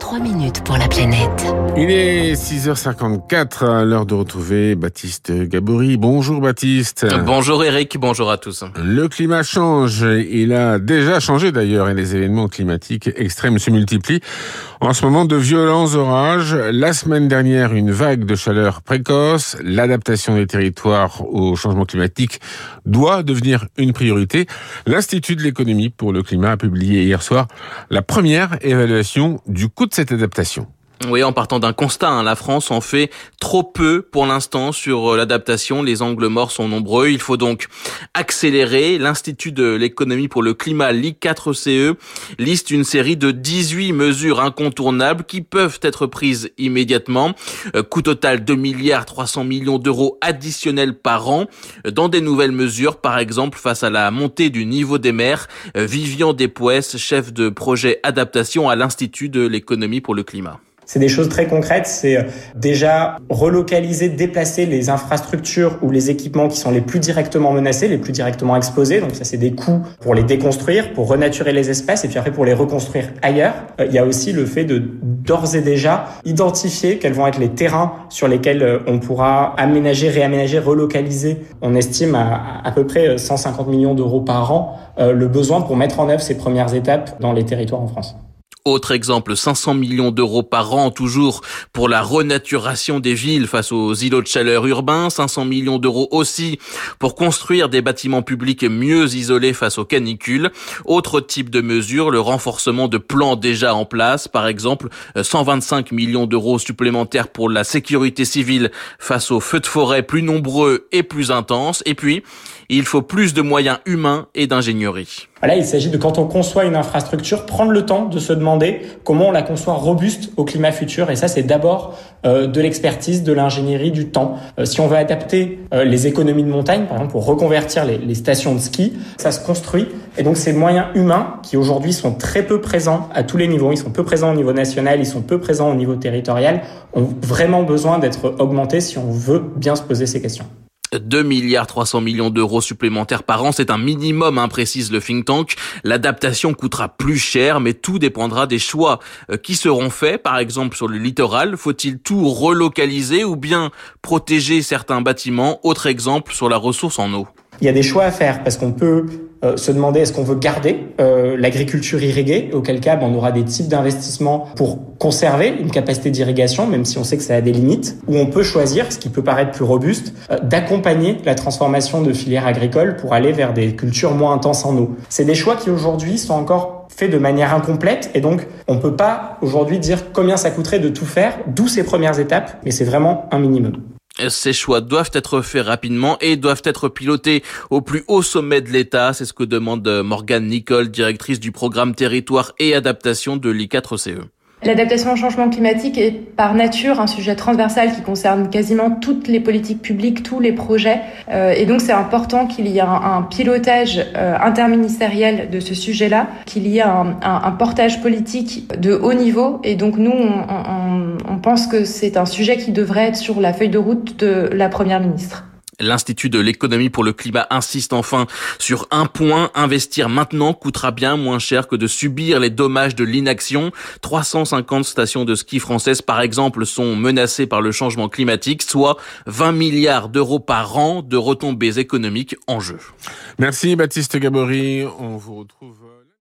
3 minutes pour la planète. Il est 6h54, l'heure de retrouver Baptiste Gabory. Bonjour Baptiste. Bonjour Eric, bonjour à tous. Le climat change, il a déjà changé d'ailleurs, et les événements climatiques extrêmes se multiplient. En ce moment, de violents orages. La semaine dernière, une vague de chaleur précoce. L'adaptation des territoires au changement climatique doit devenir une priorité. L'Institut de l'économie pour le climat a publié hier soir la première évaluation du coût de cette adaptation. Oui, en partant d'un constat, la France en fait trop peu pour l'instant sur l'adaptation. Les angles morts sont nombreux, il faut donc accélérer. L'Institut de l'économie pour le climat, l'I4CE, liste une série de 18 mesures incontournables qui peuvent être prises immédiatement. Coût total 2,3 milliards d'euros additionnels par an. Dans des nouvelles mesures, par exemple, face à la montée du niveau des mers, Vivian Despoès, chef de projet adaptation à l'Institut de l'économie pour le climat. C'est des choses très concrètes, c'est déjà relocaliser, déplacer les infrastructures ou les équipements qui sont les plus directement menacés, les plus directement exposés. Donc ça, c'est des coûts pour les déconstruire, pour renaturer les espaces et puis après pour les reconstruire ailleurs. Il y a aussi le fait de d'ores et déjà identifier quels vont être les terrains sur lesquels on pourra aménager, réaménager, relocaliser. On estime à peu près 150 millions d'euros par an le besoin pour mettre en œuvre ces premières étapes dans les territoires en France. Autre exemple, 500 millions d'euros par an, toujours pour la renaturation des villes face aux îlots de chaleur urbains. 500 millions d'euros aussi pour construire des bâtiments publics mieux isolés face aux canicules. Autre type de mesure, le renforcement de plans déjà en place. Par exemple, 125 millions d'euros supplémentaires pour la sécurité civile face aux feux de forêt plus nombreux et plus intenses. Et puis, il faut plus de moyens humains et d'ingénierie. Voilà, il s'agit de, quand on conçoit une infrastructure, prendre le temps de se demander comment on la conçoit robuste au climat futur. Et ça, c'est d'abord de l'expertise, de l'ingénierie, du temps. Si on veut adapter les économies de montagne, par exemple, pour reconvertir les stations de ski, ça se construit. Et donc, ces moyens humains qui, aujourd'hui, sont très peu présents à tous les niveaux, ils sont peu présents au niveau national, ils sont peu présents au niveau territorial, ont vraiment besoin d'être augmentés si on veut bien se poser ces questions. 2,3 milliards d'euros supplémentaires par an, c'est un minimum, précise le think tank. L'adaptation coûtera plus cher, mais tout dépendra des choix qui seront faits. Par exemple, sur le littoral, faut-il tout relocaliser ou bien protéger certains bâtiments? Autre exemple, sur la ressource en eau. Il y a des choix à faire parce qu'on peut se demander est-ce qu'on veut garder l'agriculture irriguée, auquel cas on aura des types d'investissements pour conserver une capacité d'irrigation, même si on sait que ça a des limites, ou on peut choisir, ce qui peut paraître plus robuste, d'accompagner la transformation de filières agricoles pour aller vers des cultures moins intenses en eau. C'est des choix qui aujourd'hui sont encore faits de manière incomplète et donc on ne peut pas aujourd'hui dire combien ça coûterait de tout faire, d'où ces premières étapes, mais c'est vraiment un minimum. Ces choix doivent être faits rapidement et doivent être pilotés au plus haut sommet de l'État. C'est ce que demande Morgane Nicolle, directrice du programme Territoire et Adaptation de l'I4CE. L'adaptation au changement climatique est par nature un sujet transversal qui concerne quasiment toutes les politiques publiques, tous les projets. Et donc c'est important qu'il y ait un pilotage interministériel de ce sujet-là, qu'il y ait un portage politique de haut niveau. Et donc nous, on pense que c'est un sujet qui devrait être sur la feuille de route de la Première ministre. L'Institut de l'économie pour le climat insiste enfin sur un point. Investir maintenant coûtera bien moins cher que de subir les dommages de l'inaction. 350 stations de ski françaises, par exemple, sont menacées par le changement climatique, soit 20 milliards d'euros par an de retombées économiques en jeu. Merci Baptiste Gabory. On vous retrouve...